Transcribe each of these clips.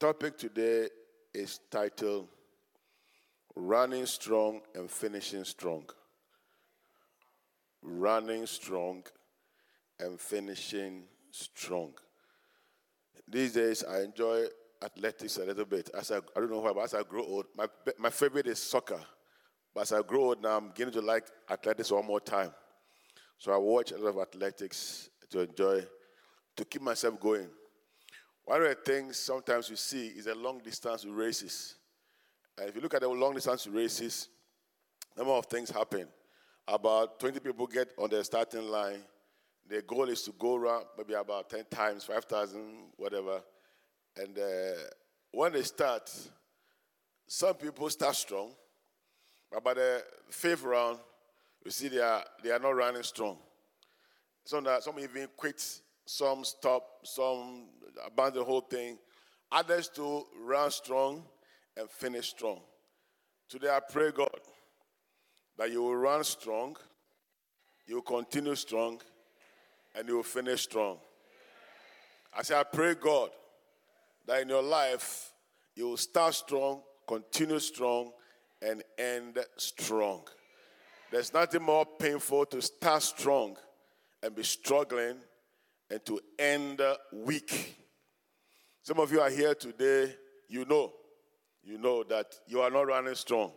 Topic today is titled Running Strong and Finishing Strong. Running Strong and Finishing Strong. These days I enjoy athletics a little bit. I don't know why, but as I grow old, my favorite is soccer. But as I grow old now, I'm beginning to like athletics one more time. So I watch a lot of athletics to enjoy, to keep myself going. One of the things sometimes you see is the long-distance races. And if you look at the long-distance races, a number of things happen. About 20 people get on the starting line. Their goal is to go around maybe about 10 times, 5,000, whatever. And when they start, some people start strong. But by the fifth round, you see they are not running strong. Some even quit. Some stop, some abandon the whole thing. Others to run strong and finish strong. Today I pray, God, that you will run strong, you will continue strong, and you will finish strong. I say I pray, God, that in your life, you will start strong, continue strong, and end strong. There's nothing more painful to start strong and be struggling and to end weak. Some of you are here today, you know that you are not running strong.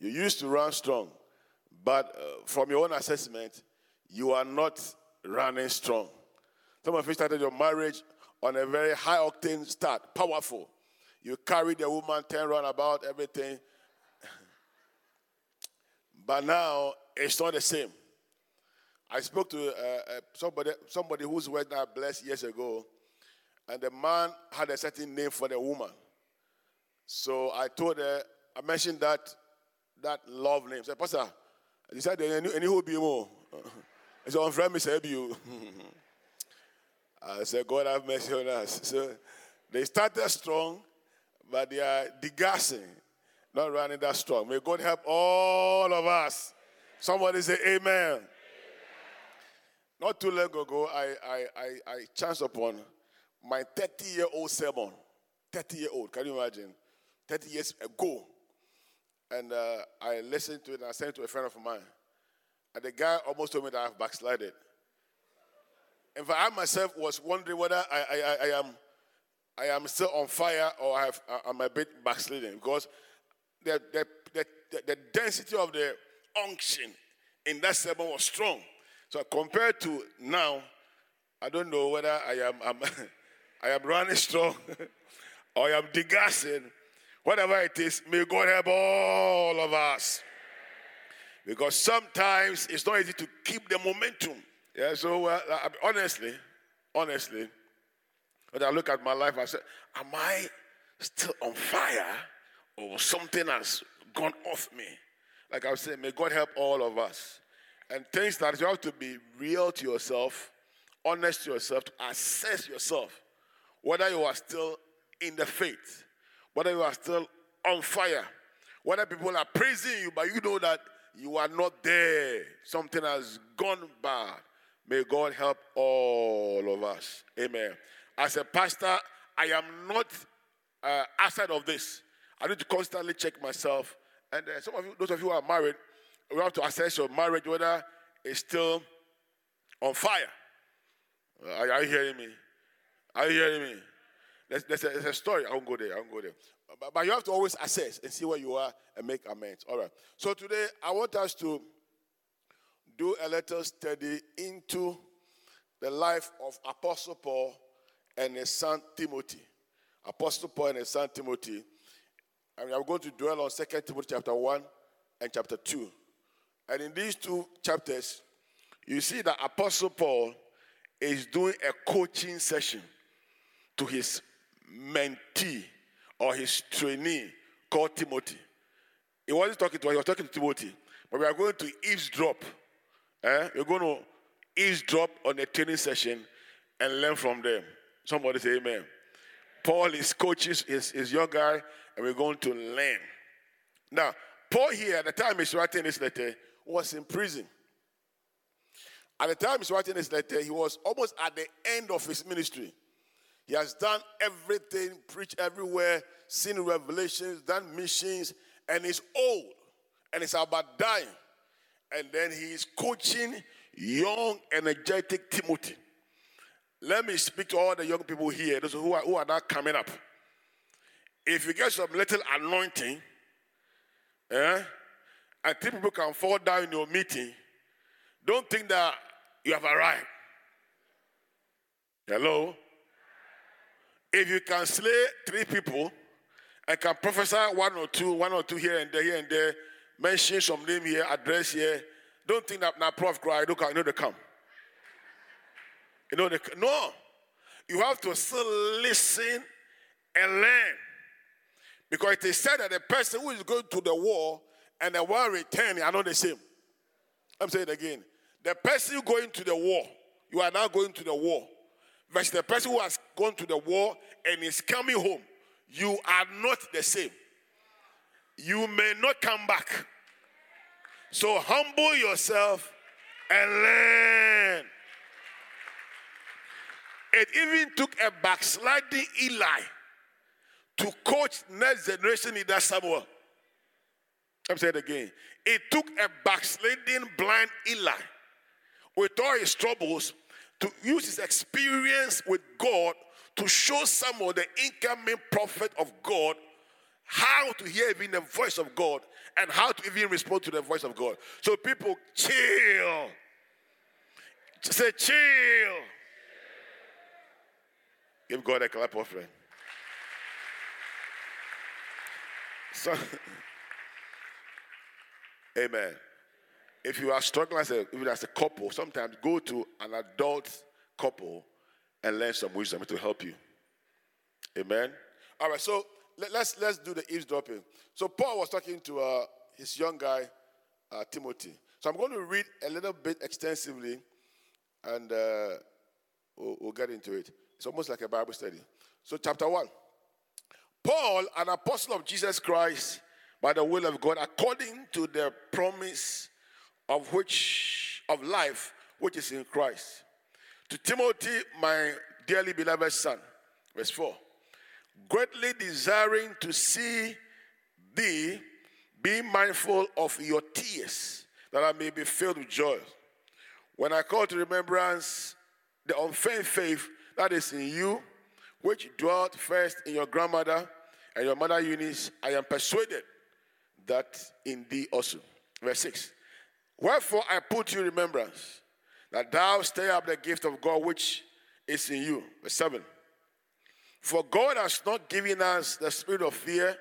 You used to run strong, but from your own assessment, you are not running strong. Some of you started your marriage on a very high octane start, powerful. You carried the woman, turned around about everything. But now, it's not the same. I spoke to somebody whose word I blessed years ago, and the man had a certain name for the woman. So I told her, I mentioned that love name. I said, Pastor, you said, any who be more? I said, on friend, you. I said, God have mercy on us. So they started strong, but they are degassing, not running that strong. May God help all of us. Somebody say, Amen. Not too long ago, I chanced upon my 30-year-old sermon. 30-year-old, can you imagine? 30 years ago. And I listened to it and I sent it to a friend of mine. And the guy almost told me that I've backslided. In fact, I myself was wondering whether I am still on fire or I'm a bit backsliding. Because the density of the unction in that sermon was strong. So compared to now, I don't know whether I am running strong or I am degassing. Whatever it is, may God help all of us. Because sometimes it's not easy to keep the momentum. Yeah. So honestly, when I look at my life, I said, am I still on fire or something has gone off me? Like I was saying, may God help all of us. And things that you have to be real to yourself, honest to yourself, to assess yourself, whether you are still in the faith, whether you are still on fire, whether people are praising you, but you know that you are not there. Something has gone bad. May God help all of us. Amen. As a pastor, I am not outside of this. I need to constantly check myself. And some of you, those of you who are married, we have to assess your marriage, whether it's still on fire. Are you hearing me? Are you hearing me? There's a story. I won't go there. But you have to always assess and see where you are and make amends. All right. So today, I want us to do a little study into the life of Apostle Paul and his son Timothy. Apostle Paul and his son Timothy. I mean, I'm going to dwell on 2 Timothy chapter 1 and chapter 2. And in these two chapters, you see that Apostle Paul is doing a coaching session to his mentee or his trainee called Timothy. He was talking to Timothy. But we are going to eavesdrop. We're going to eavesdrop on the training session and learn from them. Somebody say amen. Paul is coaching his young guy, and we're going to learn. Now, Paul here, at the time he's writing this letter, was in prison. At the time he's writing this letter, he was almost at the end of his ministry. He has done everything, preached everywhere, seen revelations, done missions, and he's old, and it's about dying. And then he is coaching young, energetic Timothy. Let me speak to all the young people here, those who are now coming up. If you get some little anointing, and people can fall down in your meeting, don't think that you have arrived. Hello? If you can slay 3 people and can prophesy one or two here and there, mention some name here, address here, don't think that now Prof cry, look, I know they come. You know, no. You have to still listen and learn. Because it is said that the person who is going to the war and the war returning are not the same. I'm saying it again. The person going to the war, you are now going to the war. Versus the person who has gone to the war and is coming home, you are not the same. You may not come back. So humble yourself and learn. It even took a backsliding Eli to coach next generation leader Samuel. I'm saying it again. It took a backsliding blind Eli with all his troubles to use his experience with God to show Samuel, the incoming prophet of God, how to hear even the voice of God and how to even respond to the voice of God. So people, chill. Just say, chill. Give God a clap offering. So, amen. If you are struggling as a couple, sometimes go to an adult couple and learn some wisdom. It will help you. Amen. All right, so let's do the eavesdropping. So Paul was talking to his young guy, Timothy. So I'm going to read a little bit extensively, and we'll get into it. It's almost like a Bible study. So chapter 1. Paul, an apostle of Jesus Christ, by the will of God, according to the promise of life which is in Christ. To Timothy, my dearly beloved son. Verse 4. Greatly desiring to see thee, be mindful of your tears, that I may be filled with joy. When I call to remembrance the unfeigned faith that is in you, which dwelt first in your grandmother and your mother Eunice, I am persuaded that in thee also. Verse 6. Wherefore I put you in remembrance, that thou stir up the gift of God which is in you. Verse 7. For God has not given us the spirit of fear,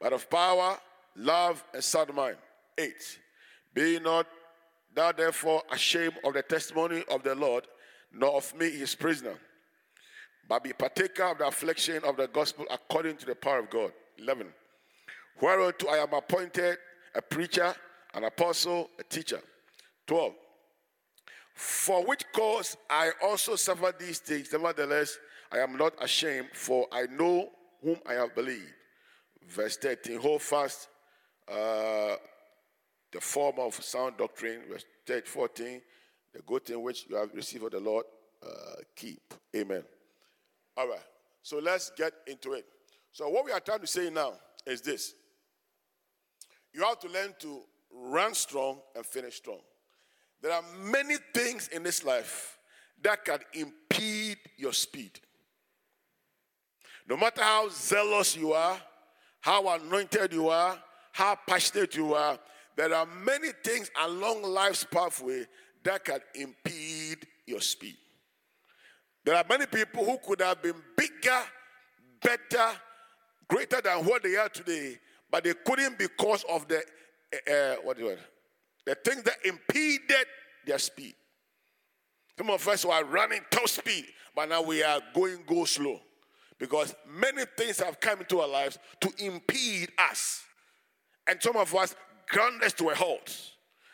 but of power, love, and sound mind. 8. Be not thou therefore ashamed of the testimony of the Lord, nor of me his prisoner, but be partaker of the affliction of the gospel according to the power of God. 11. Whereunto I am appointed a preacher, an apostle, a teacher. 12. For which cause I also suffer these things. Nevertheless, I am not ashamed, for I know whom I have believed. Verse 13. Hold fast the form of sound doctrine. Verse 14. The good thing which you have received of the Lord, keep. Amen. All right. So let's get into it. So what we are trying to say now is this. You have to learn to run strong and finish strong. There are many things in this life that can impede your speed. No matter how zealous you are, how anointed you are, how passionate you are, there are many things along life's pathway that can impede your speed. There are many people who could have been bigger, better, greater than what they are today, but they couldn't because of the things that impeded their speed. Some of us were running top speed, but now we are go slow because many things have come into our lives to impede us. And some of us ground us to a halt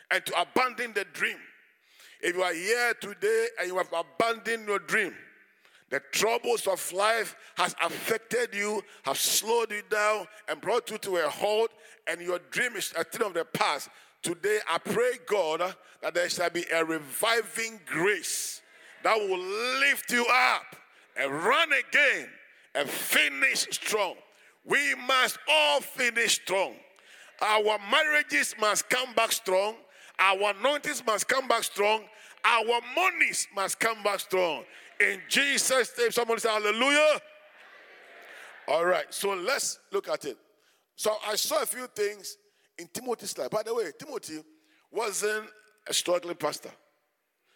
and to abandon the dream. If you are here today and you have abandoned your dream, the troubles of life has affected you, have slowed you down, and brought you to a halt, and your dream is a thing of the past. Today, I pray, God, that there shall be a reviving grace that will lift you up run again and finish strong. We must all finish strong. Our marriages must come back strong. Our anointings must come back strong. Our monies must come back strong. In Jesus' name, someone say hallelujah. All right, so let's look at it. So I saw a few things in Timothy's life. By the way, Timothy wasn't a struggling pastor.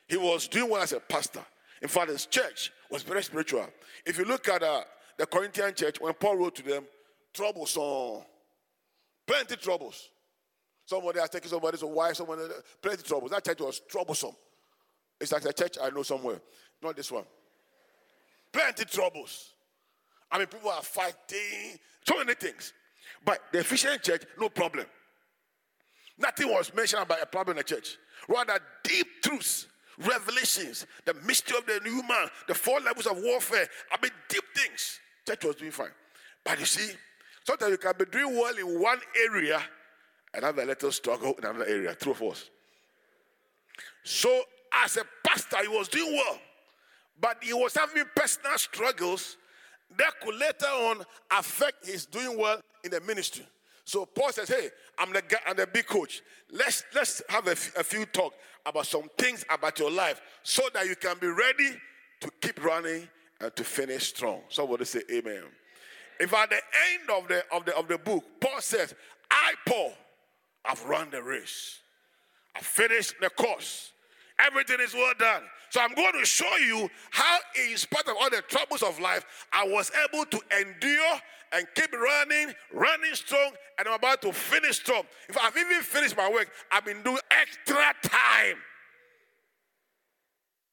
He was doing well as a pastor. In fact, his church was very spiritual. If you look at the Corinthian church, when Paul wrote to them, troublesome, plenty troubles. Somebody has taken somebody's wife, somebody, plenty troubles. That church was troublesome. It's like a church I know somewhere. Not this one. Plenty troubles. I mean, people are fighting, so many things. But the Ephesian church, no problem. Nothing was mentioned about a problem in the church. Rather, deep truths, revelations, the mystery of the new man, the four levels of warfare. I mean, deep things. Church was doing fine. But you see, sometimes you can be doing well in one area and have a little struggle in another area. True or false? So, as a pastor, he was doing well. But he was having personal struggles that could later on affect his doing well in the ministry. So Paul says, hey, I'm the guy, I'm the big coach. Let's have a few talk about some things about your life so that you can be ready to keep running and to finish strong. Somebody say amen. If at the end of the book, Paul says, I, Paul, have run the race. I finished the course. Everything is well done. So I'm going to show you how, in spite of all the troubles of life, I was able to endure and keep running strong, and I'm about to finish strong. If I've even finished my work, I've been doing extra time.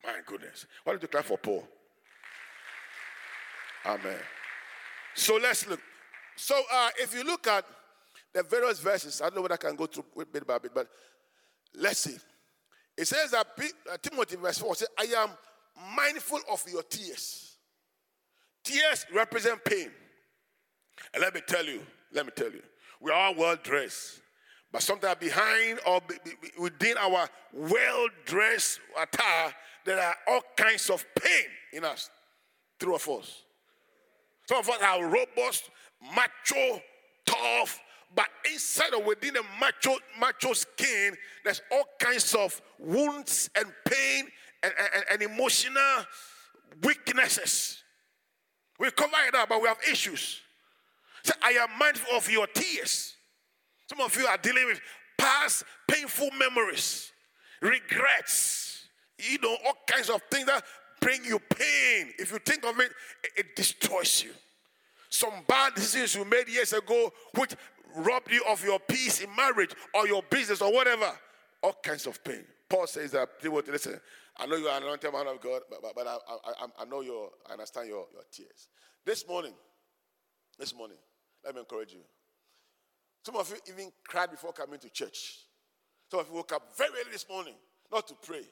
My goodness. Why don't you clap for Paul? Amen. So let's look. So if you look at the various verses, I don't know whether I can go through bit by bit, but let's see. It says that Timothy, verse 4, says, I am mindful of your tears. Tears represent pain. And let me tell you, we are well dressed. But sometimes behind or within our well-dressed attire, there are all kinds of pain in us. True or false? Some of us are robust, macho, tough, but inside or within the macho skin, there's all kinds of wounds and pain and emotional weaknesses. We cover it up, but we have issues. So I am mindful of your tears. Some of you are dealing with past painful memories, regrets, all kinds of things that bring you pain. If you think of it, it destroys you. Some bad decisions you made years ago, which robbed you of your peace in marriage or your business or whatever. All kinds of pain. Paul says that, listen, I know you are an anointed man of God, but I know I understand your tears. This morning, let me encourage you. Some of you even cried before coming to church. Some of you woke up very early this morning, not to pray,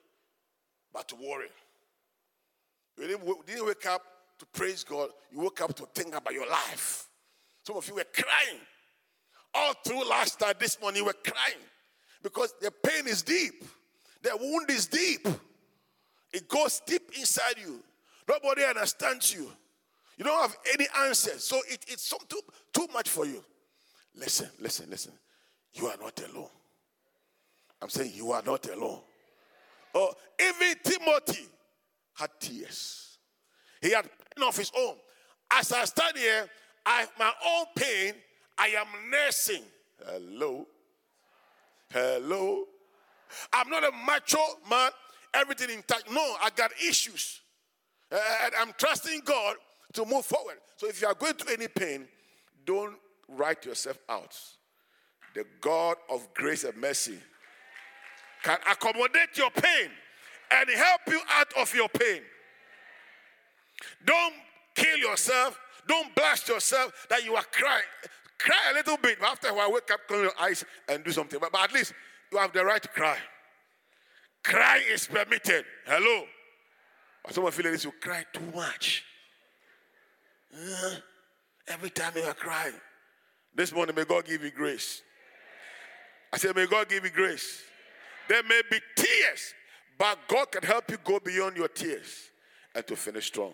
but to worry. You didn't wake up to praise God. You woke up to think about your life. Some of you were crying. All through last night, this morning, we're crying because the pain is deep. The wound is deep. It goes deep inside you. Nobody understands you. You don't have any answers. So it's too much for you. Listen. You are not alone. I'm saying you are not alone. Oh, even Timothy had tears. He had pain of his own. As I stand here, I have my own pain. I am nursing. Hello. I'm not a macho man. Everything intact. No, I got issues. And I'm trusting God to move forward. So if you are going through any pain, don't write yourself out. The God of grace and mercy can accommodate your pain and help you out of your pain. Don't kill yourself. Don't blast yourself that you are crying. Cry a little bit, but after a while, wake up, close your eyes, and do something. But at least you have the right to cry. Cry is permitted. Hello. But some of you ladies, you cry too much. Every time you are crying. This morning, may God give you grace. I said, may God give you grace. There may be tears, but God can help you go beyond your tears and to finish strong.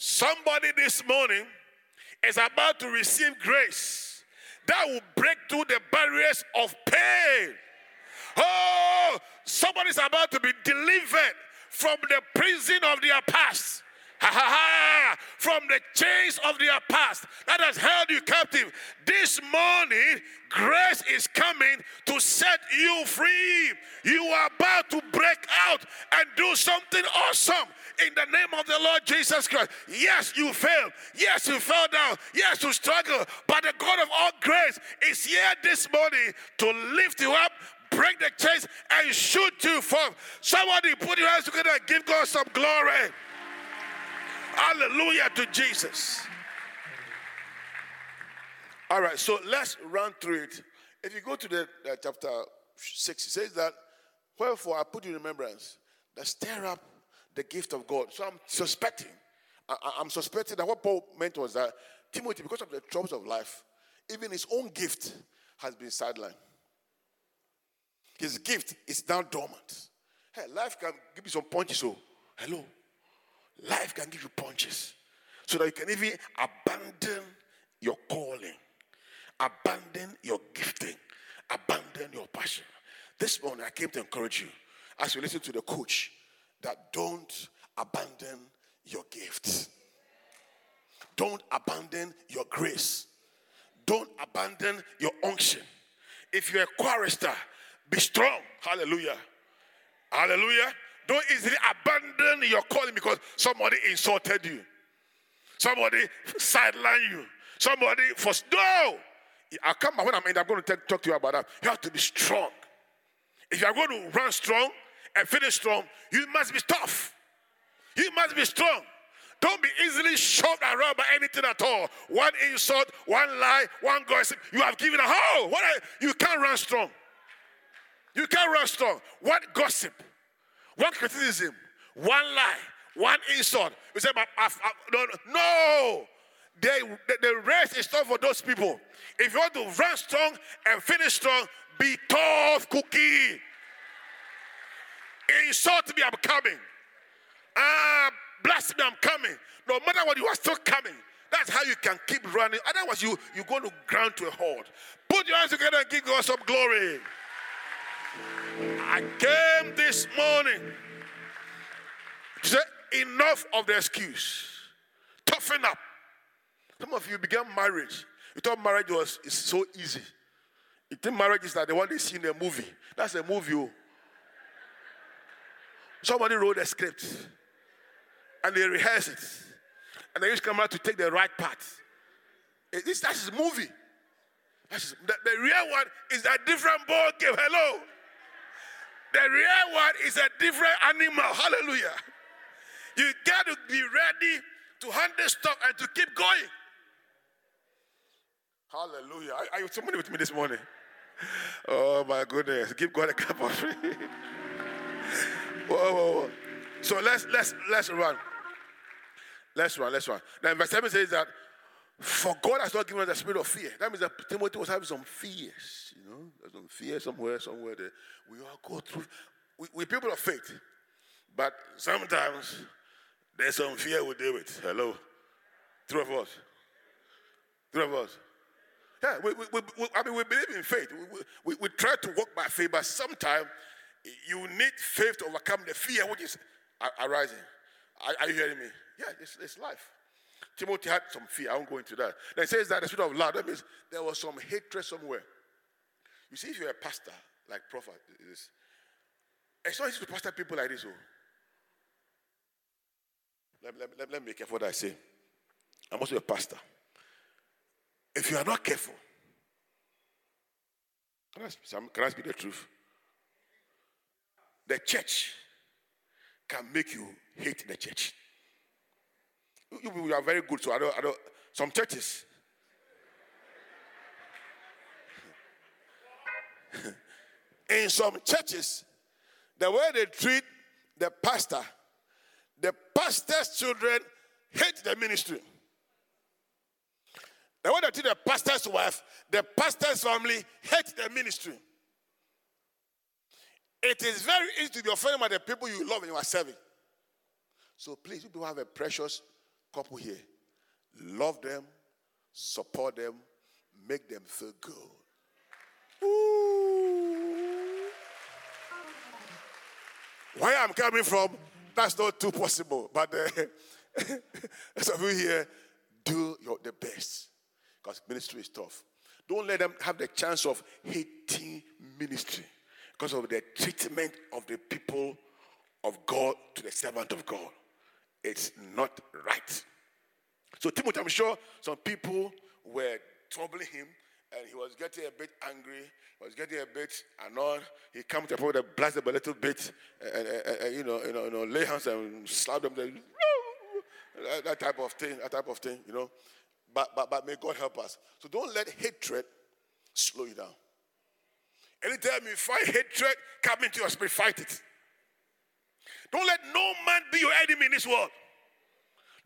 Somebody this morning is about to receive grace that will break through the barriers of pain. Oh, somebody's about to be delivered from the prison of their past. From the chains of their past that has held you captive. This morning, grace is coming to set you free. You are about to break out and do something awesome in the name of the Lord Jesus Christ. Yes, you failed. Yes, you fell down. Yes, you struggled. But the God of all grace is here this morning to lift you up, break the chains, and shoot you forth. Somebody put your hands together and give God some glory. Hallelujah to Jesus. All right, so let's run through it. If you go to the chapter 6, it says that, wherefore I put you in remembrance, that stir up the gift of God. So I'm suspecting that what Paul meant was that Timothy, because of the troubles of life, even his own gift has been sidelined. His gift is now dormant. Hey, life can give you some punches, so hello. Life can give you punches so that you can even abandon your calling, abandon your gifting, abandon your passion. This morning, I came to encourage you as you listen to the coach that don't abandon your gifts. Don't abandon your grace. Don't abandon your unction. If you're a chorister, be strong. Hallelujah. Hallelujah. Don't easily abandon your calling because somebody insulted you. Somebody sidelined you. Somebody forced. No! I'll come back when I'm in. I'm going to talk to you about that. You have to be strong. If you are going to run strong and finish strong, you must be tough. You must be strong. Don't be easily shoved around by anything at all. One insult, one lie, one gossip. You have given a hole. You can't run strong. You can't run strong. What gossip? One criticism, one lie, one insult. You say, but no. The race is not for those people. If you want to run strong and finish strong, be tough cookie. Insult me, I'm coming. Blast me, I'm coming. No matter what, you are still coming. That's how you can keep running. Otherwise, you're going to ground to a halt. Put your hands together and give God some glory. I came this morning to say enough of the excuse. Toughen up. Some of you began marriage. You thought marriage is so easy. You think marriage is like the one they see in the movie. That's a movie. Somebody wrote a script and they rehearsed it. And they used camera to take the right part. That's a movie. The real one is a different ball game. Hello. The real one is a different animal. Hallelujah. You got to be ready to handle stuff and to keep going. Hallelujah. Are you somebody with me this morning? Oh, my goodness. Give God a cup of free. Whoa. So let's run. Now, verse 7 says that, for God has not given us the spirit of fear. That means that Timothy was having some fears, you know. There's some fear somewhere there. We all go through. We're people of faith. But sometimes there's some fear we deal with. Hello. Three of us. Yeah, we believe in faith. We try to walk by faith, but sometimes you need faith to overcome the fear which is arising. Are you hearing me? Yeah, it's life. Timothy had some fear. I won't go into that. Then it says that the spirit of love. That means there was some hatred somewhere. You see, if you're a pastor, like prophet, it's not easy to pastor people like this. Oh. Let me be careful what I say. I'm also a pastor. If you are not careful, can I speak the truth? The church can make you hate the church. You are very good, so I don't. Some churches. In some churches, the way they treat the pastor's children hate the ministry. The way they treat the pastor's wife, the pastor's family hate the ministry. It is very easy to be offended by the people you love and you are serving. So please, you people have a precious couple here. Love them, support them, make them feel good. Ooh. Where I'm coming from, that's not too possible. But some of you here, do the best. Because ministry is tough. Don't let them have the chance of hating ministry because of the treatment of the people of God to the servant of God. It's not right. So Timothy, I'm sure some people were troubling him and he was getting a bit angry, he was getting a bit annoyed. He came to the point that blast them a little bit and you know, lay hands and slap them. That type of thing, you know. But may God help us. So don't let hatred slow you down. Anytime you find hatred come into your spirit, fight it. Don't let no man be your enemy in this world.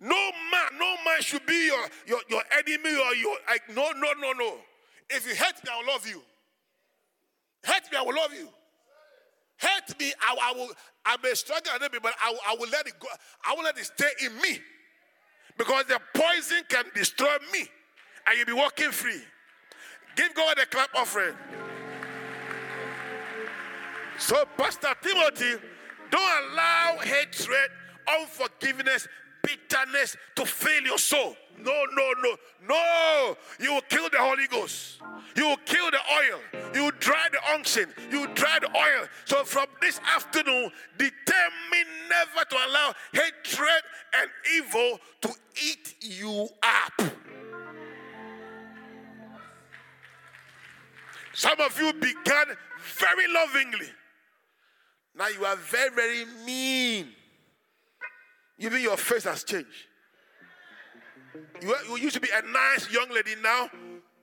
No man should be your enemy or your like. No. If you hate me, I will love you. Hate me, I will love you. Hate me, I may struggle a little bit, but I will let it go. I will let it stay in me. Because the poison can destroy me. And you'll be walking free. Give God a clap offering. So, Pastor Timothy, don't allow hatred, unforgiveness, bitterness to fill your soul. No. You will kill the Holy Ghost. You will kill the oil. You will dry the unction. You will dry the oil. So from this afternoon, determine never to allow hatred and evil to eat you up. Some of you began very lovingly. Now you are very, very mean. Even your face has changed. You used to be a nice young lady. Now,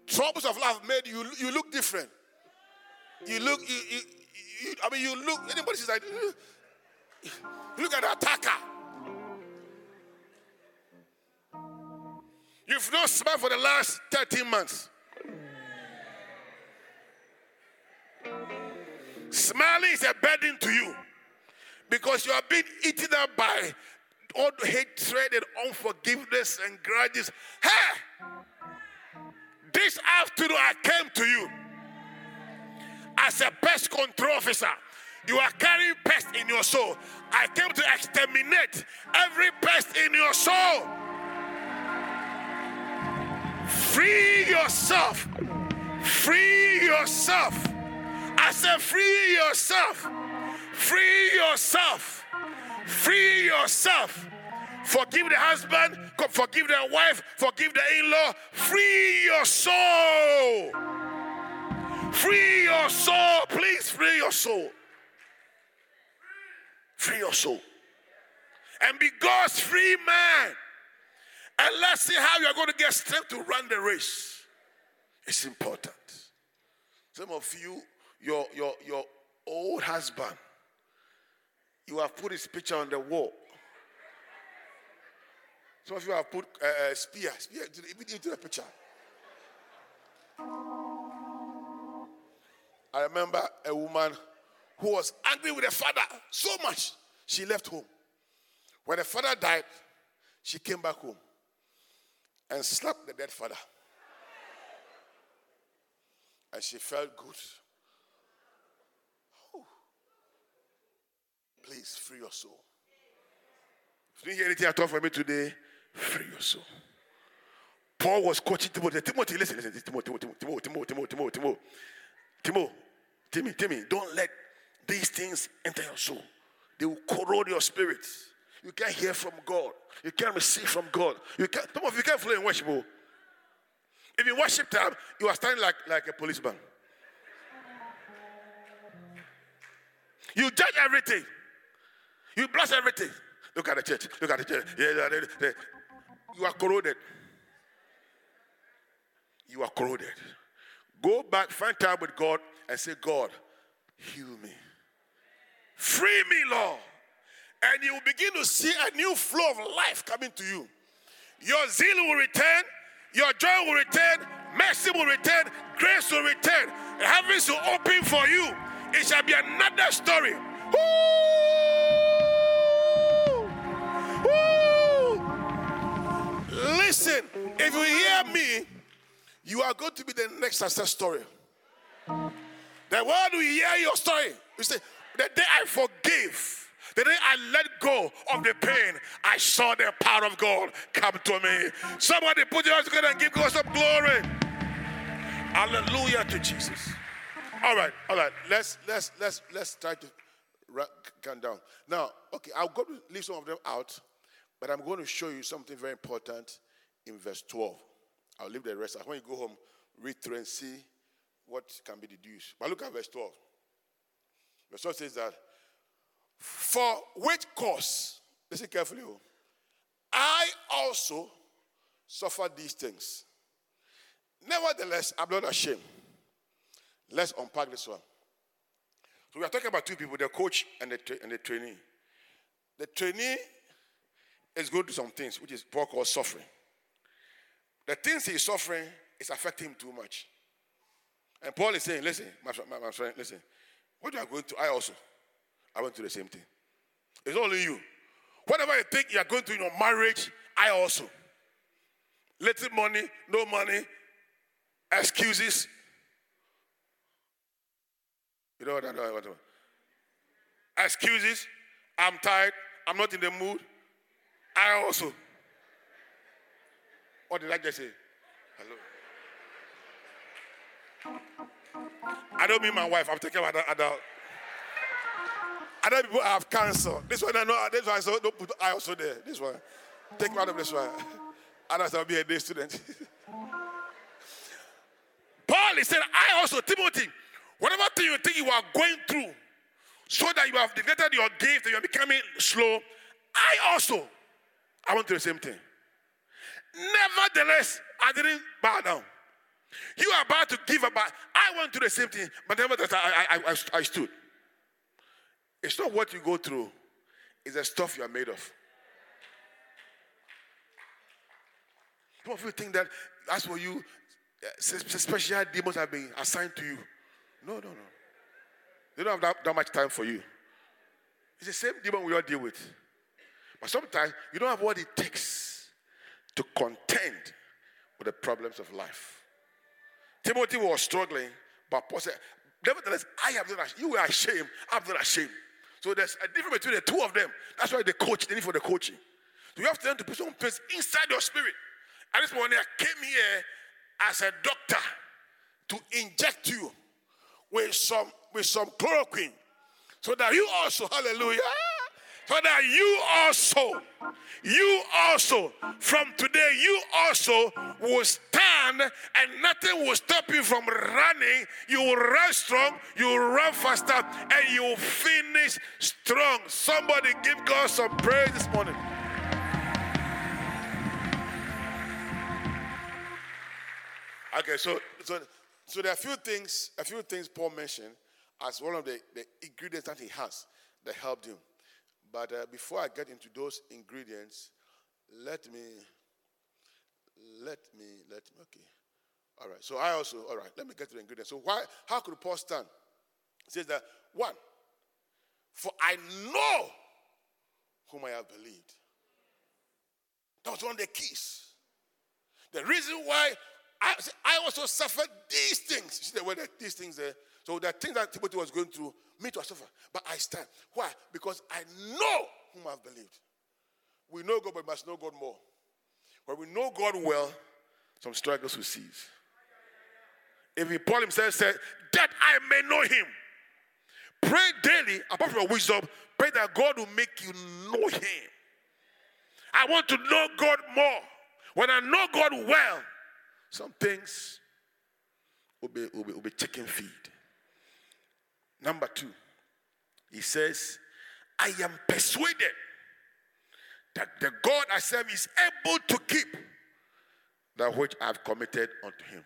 troubles of life made you look different. You look. Anybody says like, look at the attacker. You've not smiled for the last 13 months. Smiling is a burden to you because you are being eaten up by all the hatred and unforgiveness and grudges. Hey! This afternoon I came to you as a pest control officer. You are carrying pests in your soul. I came to exterminate every pest in your soul. Free yourself. I said free yourself. Free yourself. Free yourself. Forgive the husband, forgive the wife, forgive the in-law. Free your soul. Free your soul. Please free your soul. Free your soul. And be God's free man. And let's see how you're going to get strength to run the race. It's important. Some of you, your old husband, you have put his picture on the wall. Some of you have put spear into the picture. I remember a woman who was angry with her father so much, she left home. When her father died, she came back home and slapped the dead father. And she felt good. Please free your soul. If you didn't hear anything at all from me today, free your soul. Paul was coaching Timothy. Timothy, listen. Timothy, don't let these things enter your soul. They will corrode your spirit. You can't hear from God. You can't receive from God. Some of you can't flow in worship. If you worship time, you are standing like a policeman. You judge everything. You bless everything. Look at the church. Yeah. You are corroded. Go back, find time with God, and say, God, heal me. Free me, Lord. And you will begin to see a new flow of life coming to you. Your zeal will return. Your joy will return. Mercy will return. Grace will return. The heavens will open for you. It shall be another story. Woo! If you hear me, you are going to be the next success story. The world will hear your story. You say, the day I forgave, the day I let go of the pain, I saw the power of God come to me. Somebody put your hands together and give God some glory. Hallelujah to Jesus. All right. Let's try to calm down. Now, okay, I'm going to leave some of them out, but I'm going to show you something very important in verse 12. I'll leave the rest. When you go home, read through and see what can be deduced. But look at verse 12. Verse 12 says that, for which cause, listen carefully, I also suffer these things. Nevertheless, I'm not ashamed. Let's unpack this one. So we are talking about two people, the coach and the trainee. The trainee is going through some things, which is Paul calls suffering. The things he's suffering is affecting him too much. And Paul is saying, listen, my friend, listen. What you are going through, I also. I went through the same thing. It's only you. Whatever you think you are going through in your marriage, I also. Little money, no money, excuses. You know what I know? Excuses. I'm tired. I'm not in the mood. I also. What did I just say? Hello. I don't mean my wife. I'm talking about adult. Other people have cancer. This one I know. This one so don't put I also there. This one. Take me out of this one. Others will be a day student. Paul is saying, I also, Timothy, whatever thing you think you are going through, so that you have neglected your gift and you are becoming slow, I want to do the same thing. Nevertheless, I didn't bow down. You are about to give up. I want to do the same thing, but nevertheless, I stood. It's not what you go through. It's the stuff you are made of. Some of you think that as for you, special demons have been assigned to you. No. They don't have that much time for you. It's the same demon we all deal with. But sometimes you don't have what it takes to contend with the problems of life. Timothy was struggling, but Paul said, nevertheless, I am not ashamed. You were ashamed. I'm not ashamed. So there's a difference between the two of them. That's why they need for the coaching. So you have to learn to put some place inside your spirit. At this morning, I came here as a doctor to inject you with some chloroquine, so that you also, hallelujah, so that you also, from today, you also will stand and nothing will stop you from running. You will run strong, you will run faster, and you will finish strong. Somebody give God some praise this morning. Okay, so there are a few things Paul mentioned as one of the ingredients that he has that helped him. But before I get into those ingredients, let me, okay. All right, so I also, all right, let me get to the ingredients. So how could Paul stand? He says that, one, for I know whom I have believed. That was one of the keys. The reason why I also suffered these things. See the word these things there. So the thing that Timothy was going through, me too I suffer, but I stand. Why? Because I know whom I've believed. We know God, but we must know God more. When we know God well, some struggles we cease. Even Paul himself said, that I may know him. Pray daily, apart from your wisdom, pray that God will make you know him. I want to know God more. When I know God well, some things will be chicken feed. Number two, he says, I am persuaded that the God I serve is able to keep that which I have committed unto him.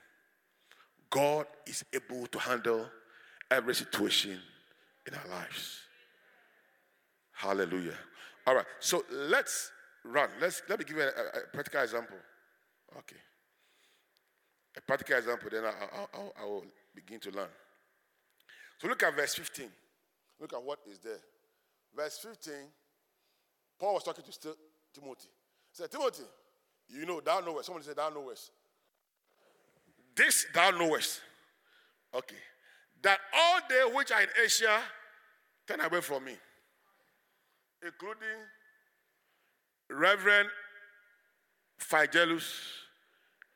God is able to handle every situation in our lives. Hallelujah. All right, so let's run. Let me give you a practical example. Okay. A practical example, then I will begin to learn. So look at verse 15. Look at what is there. Verse 15, Paul was talking to Timothy. He said, Timothy, You know, thou knowest. Somebody said, thou knowest. This thou knowest. Okay. That all they which are in Asia turn away from me, including Reverend Phygellus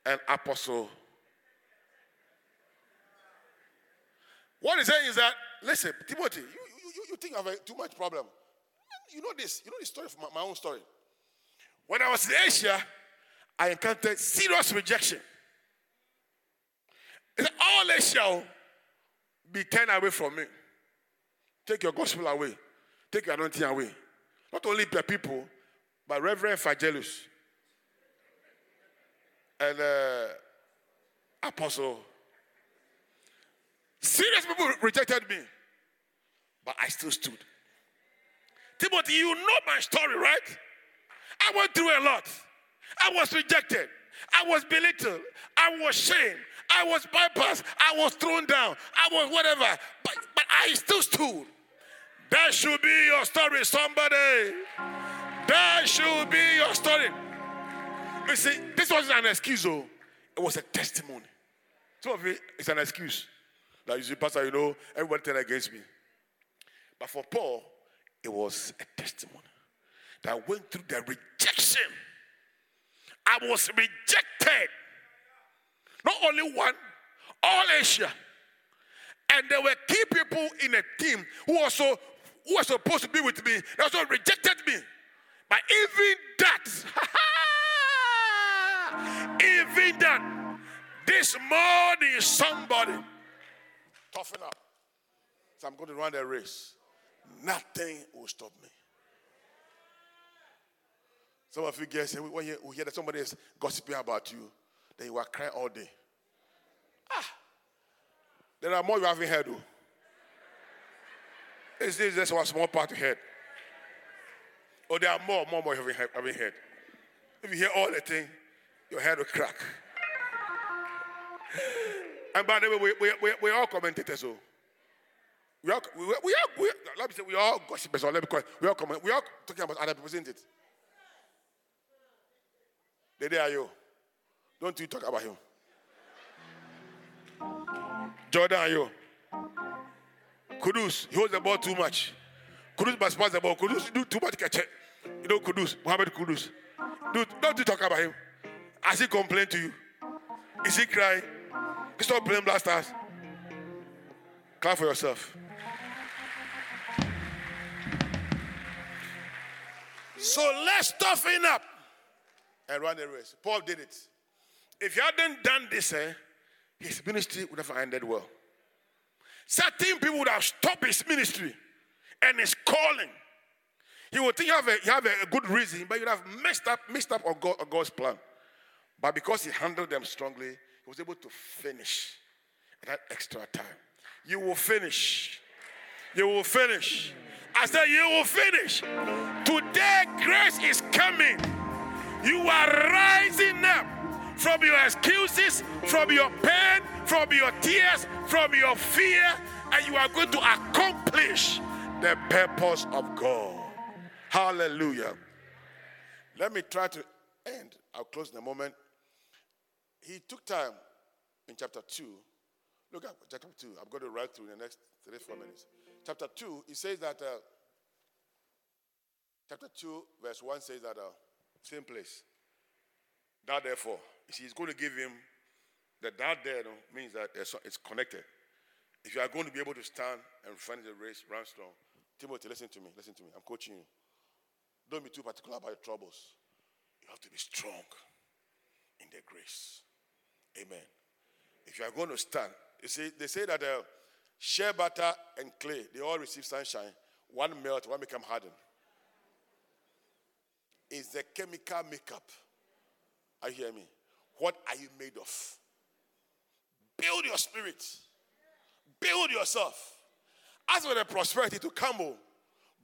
and Apostle. What he's saying is that, listen, Timothy, you think I have too much problem. You know this. You know the story from my own story. When I was in Asia, I encountered serious rejection. All Asia be turned away from me. Take your gospel away. Take your anointing away. Not only the people, but Reverend Phygellus and Apostle. Serious people rejected me, but I still stood. Timothy, you know my story, right? I went through a lot. I was rejected. I was belittled. I was shamed. I was bypassed. I was thrown down. I was whatever. But I still stood. That should be your story, somebody. That should be your story. You see, this wasn't an excuse, though. It was a testimony. Some of it is an excuse. Like, you see, Pastor, you know, everyone turned against me. But for Paul, it was a testimony that went through the rejection. I was rejected. Not only one, all Asia. And there were key people in a team who were supposed to be with me. They also rejected me. But even that, this morning somebody toughen up. So I'm going to run the race. Nothing will stop me. Some of you guys say, when you hear that somebody is gossiping about you, then you will cry all day. There are more you haven't heard. This is just one small part you heard. Or there are more you haven't heard. If you hear all the thing, your head will crack. And by the way, we're all commentators, so. We all gossipers, or let me call it. We all talking about other people, isn't it? There are you. Don't you talk about him. Jordan, you. Kudus, he holds the ball too much. Kudus must pass the ball. Kudus, do too much catch. You know Kudus, Muhammad Kudus. Don't you talk about him. Has he complained to you? Is he crying? Stop playing blasters. Clap for yourself. So let's toughen up and run the race. Paul did it. If he hadn't done this, his ministry would have ended well. Certain people would have stopped his ministry and his calling. He would think you have a good reason, but you'd have messed up on God's plan. But because he handled them strongly, he was able to finish at that extra time. You will finish. You will finish. I said you will finish. Today, grace is coming. You are rising up from your excuses, from your pain, from your tears, from your fear, and you are going to accomplish the purpose of God. Hallelujah. Let me try to end. I'll close in a moment. He took time in chapter 2. Look at chapter 2. I'm going to run through in the next 3-4 minutes. Chapter 2, it says that, chapter 2, verse 1 says that, same place. That therefore, you see, he's going to give him that there means that it's connected. If you are going to be able to stand and finish the race, run strong. Timothy, listen to me. I'm coaching you. Don't be too particular about your troubles. You have to be strong in the grace. Amen. If you are going to stand, you see, they say that shea butter and clay, they all receive sunshine. One melt, one become hardened. It's the chemical makeup. Are you hearing me? What are you made of? Build your spirit. Build yourself. Ask for the prosperity to come,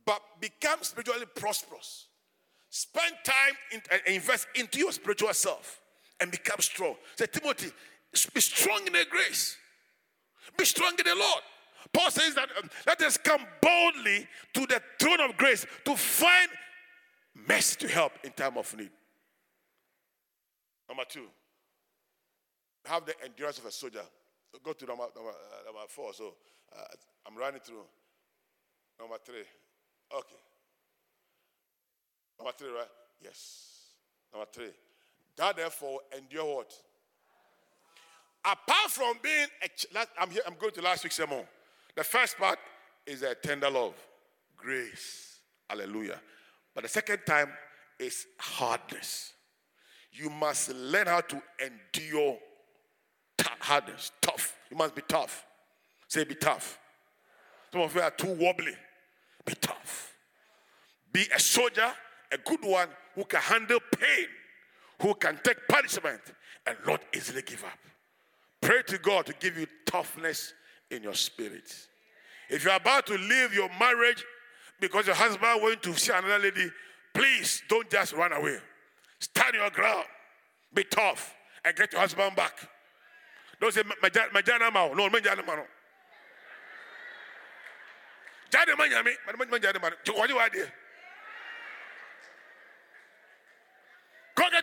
but become spiritually prosperous. Spend time and invest into your spiritual self and become strong. Say, Timothy, be strong in the grace. Be strong in the Lord. Paul says that let us come boldly to the throne of grace to find mercy to help in time of need. Number two, have the endurance of a soldier. Go to number four. So I'm running through. Number three. Okay. Number three, right? Yes. Number three. Thou therefore endure what? Apart from being I'm going to last week's sermon. The first part is a tender love, grace. Hallelujah. But the second time is hardness. You must learn how to endure hardness. Tough. You must be tough. Say, be tough. Some of you are too wobbly. Be tough. Be a soldier, a good one who can handle pain, who can take punishment, and not easily give up. Pray to God to give you toughness in your spirit. If you're about to leave your marriage because your husband went to see another lady, please don't just run away. Stand your ground. Be tough and get your husband back. Don't say, no. Go get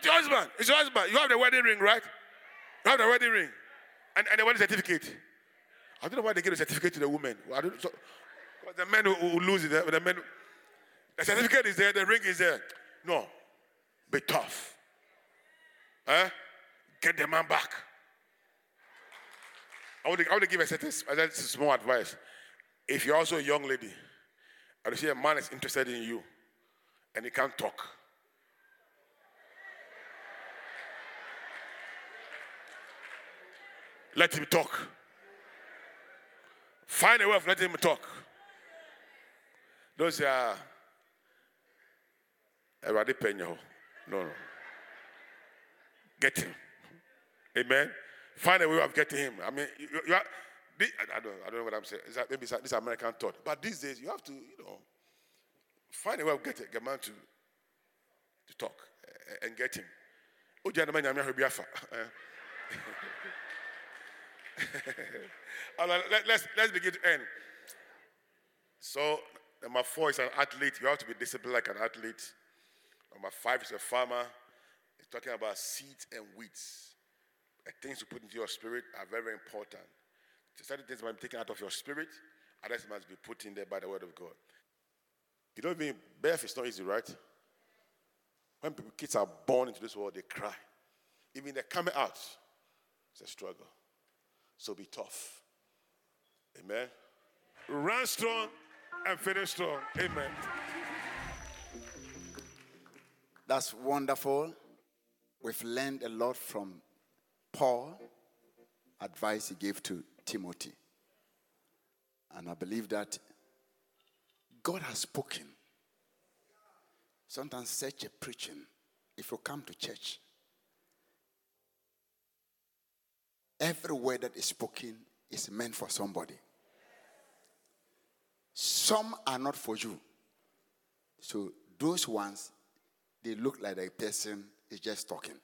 your husband. It's your husband. You have the wedding ring, right? You have the wedding ring. And the wedding certificate. I don't know why they give a certificate to the woman. The men who lose it. The certificate is there. The ring is there. No. Be tough. Huh? Get the man back. I want to give a small advice. If you're also a young lady, and you see a man is interested in you, and he can't talk, let him talk. Find a way of letting him talk. Don't say, no. Get him. Amen. Find a way of getting him. I mean, I don't know what I'm saying. Maybe this American thought. But these days, you have to, find a way of getting a man to talk and get him. Oh, gentlemen, I'm not biafra. Let's begin to end. So, number four is an athlete. You have to be disciplined like an athlete. Number five is a farmer. It's talking about seeds and weeds. The things you put into your spirit are very important. So certain things might be taken out of your spirit, others must be put in there by the word of God. You know, being birth is not easy, right? When kids are born into this world, they cry. Even they're coming out, it's a struggle. So be tough. Amen. Run strong and finish strong. Amen. That's wonderful. We've learned a lot from Paul, advice he gave to Timothy. And I believe that God has spoken. Sometimes such a preaching, if you come to church, every word that is spoken is meant for somebody. Some are not for you. So those ones, they look like a person is just talking.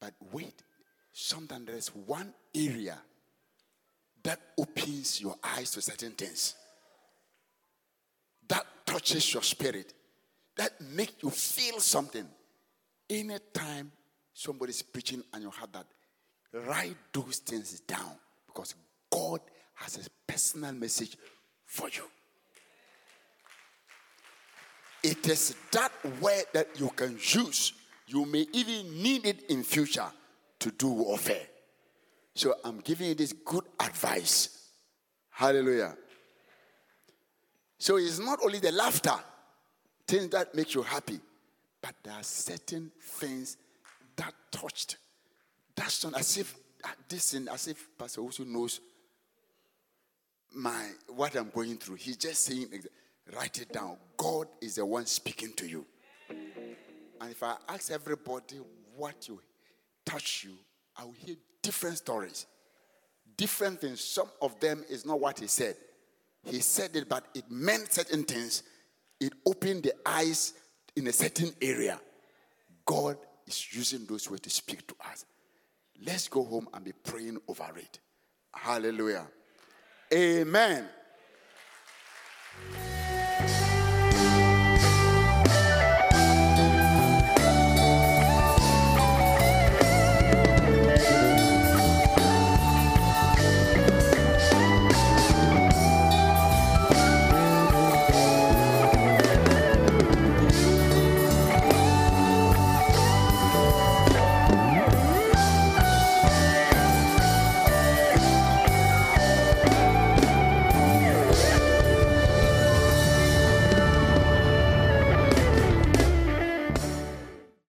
But wait, sometimes there is one area that opens your eyes to certain things, that touches your spirit, that makes you feel something. Anytime somebody's preaching and you have that, write those things down, because God has a personal message for you. It is that word that you can use. You may even need it in future to do warfare. So I'm giving you this good advice. Hallelujah. So it's not only the laughter, things that make you happy, but there are certain things that touched. That's not as if Pastor also knows what I'm going through. He's just saying, write it down. God is the one speaking to you. And if I ask everybody what you touch you, I will hear different stories, different things. Some of them is not what he said. He said it, but it meant certain things. It opened the eyes in a certain area. God is using those words to speak to us. Let's go home and be praying over it. Hallelujah. Amen.